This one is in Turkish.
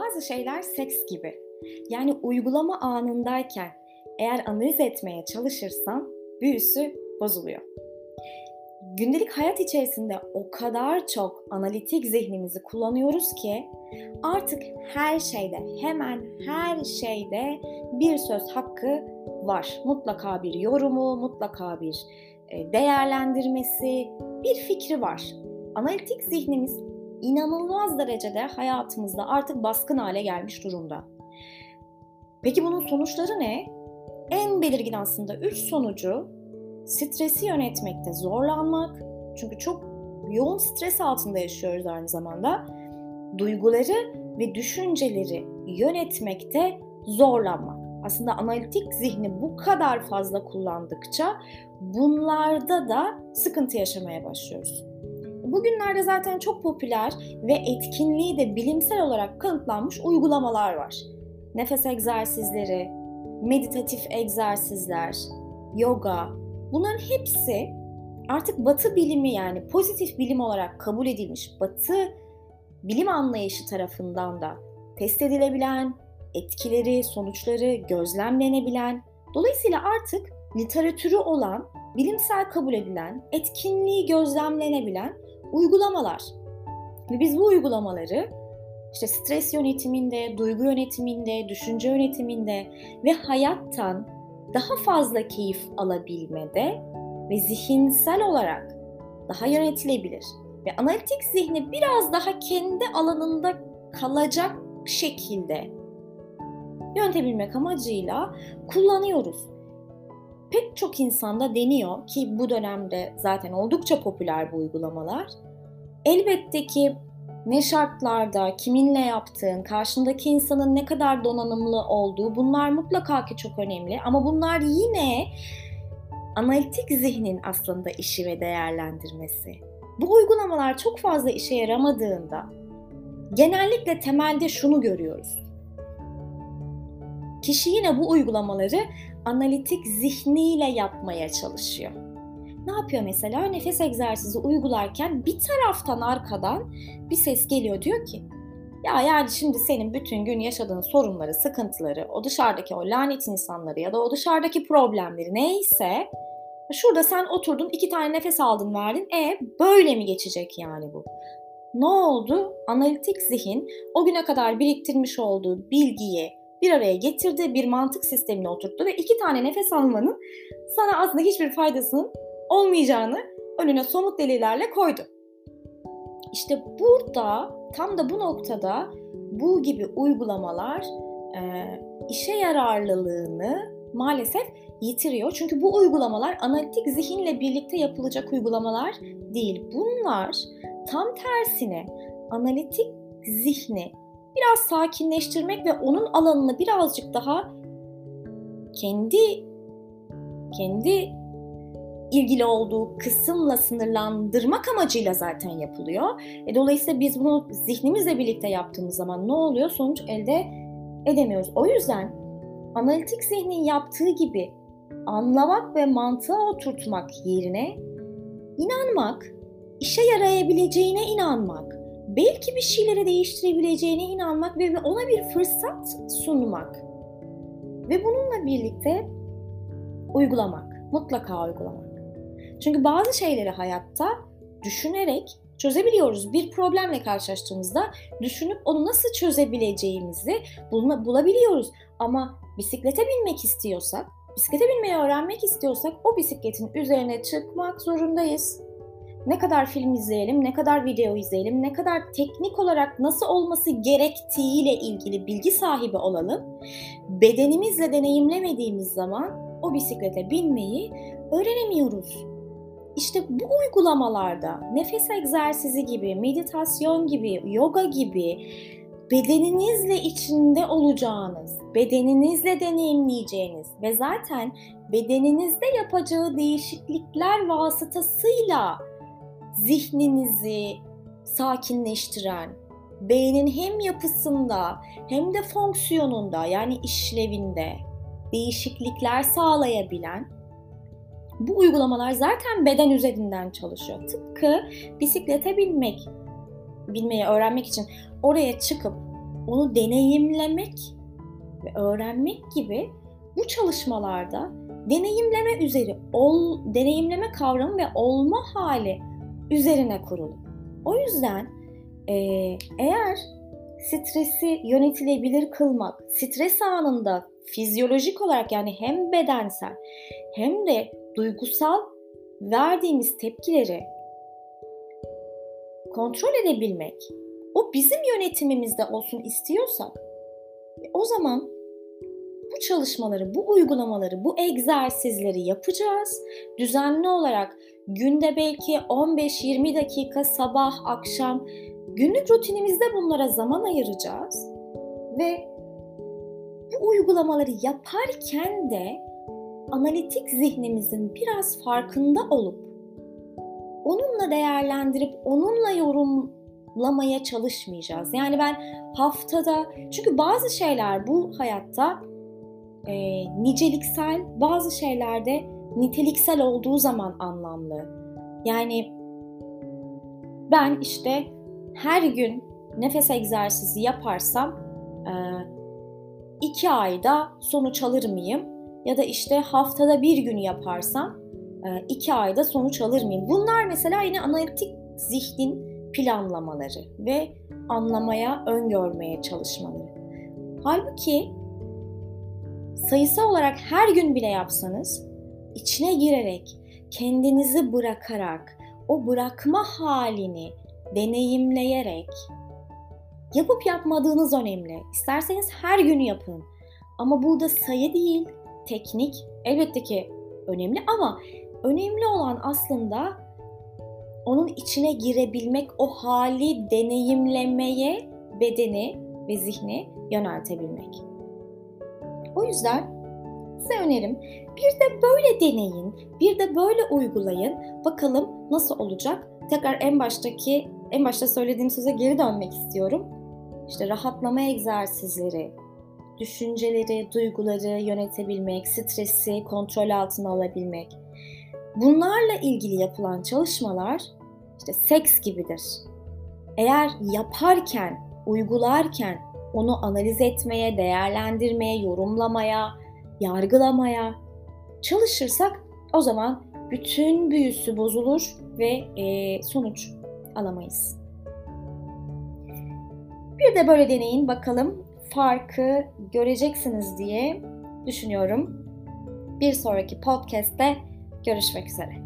bazı şeyler seks gibi. Yani uygulama anındayken eğer analiz etmeye çalışırsan büyüsü bozuluyor. Gündelik hayat içerisinde o kadar çok analitik zihnimizi kullanıyoruz ki artık her şeyde bir söz hakkı var. Mutlaka bir yorumu, mutlaka bir değerlendirmesi, bir fikri var. Analitik zihnimiz inanılmaz derecede hayatımızda artık baskın hale gelmiş durumda. Peki bunun sonuçları ne? En belirgin aslında 3 sonucu: stresi yönetmekte zorlanmak, çünkü çok yoğun stres altında yaşıyoruz aynı zamanda. Duyguları ve düşünceleri yönetmekte zorlanmak. Aslında analitik zihni bu kadar fazla kullandıkça bunlarda da sıkıntı yaşamaya başlıyoruz. Bugünlerde zaten çok popüler ve etkinliği de bilimsel olarak kanıtlanmış uygulamalar var. Nefes egzersizleri, meditatif egzersizler, yoga, bunların hepsi artık Batı bilimi, yani pozitif bilim olarak kabul edilmiş Batı bilim anlayışı tarafından da test edilebilen, etkileri, sonuçları gözlemlenebilen, dolayısıyla artık literatürü olan, bilimsel kabul edilen, etkinliği gözlemlenebilen uygulamalar. Ve biz bu uygulamaları işte stres yönetiminde, duygu yönetiminde, düşünce yönetiminde ve hayattan daha fazla keyif alabilmede ve zihinsel olarak daha yönetilebilir ve analitik zihni biraz daha kendi alanında kalacak şekilde yönetebilmek amacıyla kullanıyoruz. Pek çok insanda deniyor ki bu dönemde zaten oldukça popüler bu uygulamalar. Elbette ki ne şartlarda, kiminle yaptığın, karşındaki insanın ne kadar donanımlı olduğu, bunlar mutlaka ki çok önemli. Ama bunlar yine analitik zihnin aslında işi ve değerlendirmesi. Bu uygulamalar çok fazla işe yaramadığında genellikle temelde şunu görüyoruz: kişi yine bu uygulamaları analitik zihniyle yapmaya çalışıyor. Ne yapıyor mesela? Nefes egzersizi uygularken bir taraftan, arkadan bir ses geliyor, diyor ki yani şimdi senin bütün gün yaşadığın sorunları, sıkıntıları, o dışarıdaki o lanet insanları ya da o dışarıdaki problemleri, neyse, şurada sen oturdun, 2 tane nefes aldın verdin, böyle mi geçecek yani bu? Ne oldu? Analitik zihin o güne kadar biriktirmiş olduğu bilgiyi bir araya getirdi, bir mantık sistemine oturttu ve 2 tane nefes almanın sana aslında hiçbir faydasının olmayacağını önüne somut delillerle koydu. İşte burada, tam da bu noktada bu gibi uygulamalar işe yararlılığını maalesef yitiriyor. Çünkü bu uygulamalar analitik zihinle birlikte yapılacak uygulamalar değil. Bunlar tam tersine analitik zihni biraz sakinleştirmek ve onun alanını birazcık daha kendi ilgili olduğu kısımla sınırlandırmak amacıyla zaten yapılıyor. Dolayısıyla biz bunu zihnimizle birlikte yaptığımız zaman ne oluyor? Sonuç elde edemiyoruz. O yüzden analitik zihnin yaptığı gibi anlamak ve mantığa oturtmak yerine inanmak, işe yarayabileceğine inanmak, belki bir şeyleri değiştirebileceğine inanmak ve ona bir fırsat sunmak ve bununla birlikte uygulamak, mutlaka uygulamak. Çünkü bazı şeyleri hayatta düşünerek çözebiliyoruz. Bir problemle karşılaştığımızda düşünüp onu nasıl çözebileceğimizi bulabiliyoruz. Ama bisiklete binmek istiyorsak, bisiklete binmeyi öğrenmek istiyorsak o bisikletin üzerine çıkmak zorundayız. Ne kadar film izleyelim, ne kadar video izleyelim, ne kadar teknik olarak nasıl olması gerektiğiyle ilgili bilgi sahibi olalım, bedenimizle deneyimlemediğimiz zaman o bisiklete binmeyi öğrenemiyoruz. İşte bu uygulamalarda nefes egzersizi gibi, meditasyon gibi, yoga gibi bedeninizle içinde olacağınız, bedeninizle deneyimleyeceğiniz ve zaten bedeninizde yapacağı değişiklikler vasıtasıyla zihninizi sakinleştiren, beynin hem yapısında hem de fonksiyonunda, yani işlevinde değişiklikler sağlayabilen bu uygulamalar zaten beden üzerinden çalışıyor. Tıpkı bisiklete binmeyi öğrenmek için oraya çıkıp onu deneyimlemek ve öğrenmek gibi bu çalışmalarda deneyimleme kavramı ve olma hali üzerine kurulu. O yüzden eğer stresi yönetilebilir kılmak, stres anında fizyolojik olarak yani hem bedensel hem de duygusal verdiğimiz tepkileri kontrol edebilmek, o bizim yönetimimizde olsun istiyorsak, o zaman bu çalışmaları, bu uygulamaları, bu egzersizleri yapacağız. Düzenli olarak günde belki 15-20 dakika sabah, akşam günlük rutinimizde bunlara zaman ayıracağız. Ve bu uygulamaları yaparken de analitik zihnimizin biraz farkında olup onunla değerlendirip onunla yorumlamaya çalışmayacağız. Yani ben haftada, çünkü bazı şeyler bu hayatta niceliksel, bazı şeylerde niteliksel olduğu zaman anlamlı. Yani ben işte her gün nefes egzersizi yaparsam 2 ayda sonuç alır mıyım? Ya da işte haftada bir gün yaparsam 2 ayda sonuç alır mıyım? Bunlar mesela yine analitik zihnin planlamaları ve anlamaya, öngörmeye çalışmaları. Halbuki sayısal olarak her gün bile yapsanız, içine girerek, kendinizi bırakarak, o bırakma halini deneyimleyerek, yapıp yapmadığınız önemli. İsterseniz her gün yapın. Ama burada sayı değil, teknik elbette ki önemli ama önemli olan aslında onun içine girebilmek, o hali deneyimlemeye bedeni ve zihni yöneltebilmek. O yüzden size önerim, bir de böyle deneyin, bir de böyle uygulayın. Bakalım nasıl olacak? Tekrar en başta söylediğim söze geri dönmek istiyorum. İşte rahatlama egzersizleri, düşünceleri, duyguları yönetebilmek, stresi kontrol altına alabilmek. Bunlarla ilgili yapılan çalışmalar işte seks gibidir. Eğer yaparken, uygularken onu analiz etmeye, değerlendirmeye, yorumlamaya, yargılamaya çalışırsak o zaman bütün büyüsü bozulur ve sonuç alamayız. Bir de böyle deneyin bakalım, farkı göreceksiniz diye düşünüyorum. Bir sonraki podcast'te görüşmek üzere.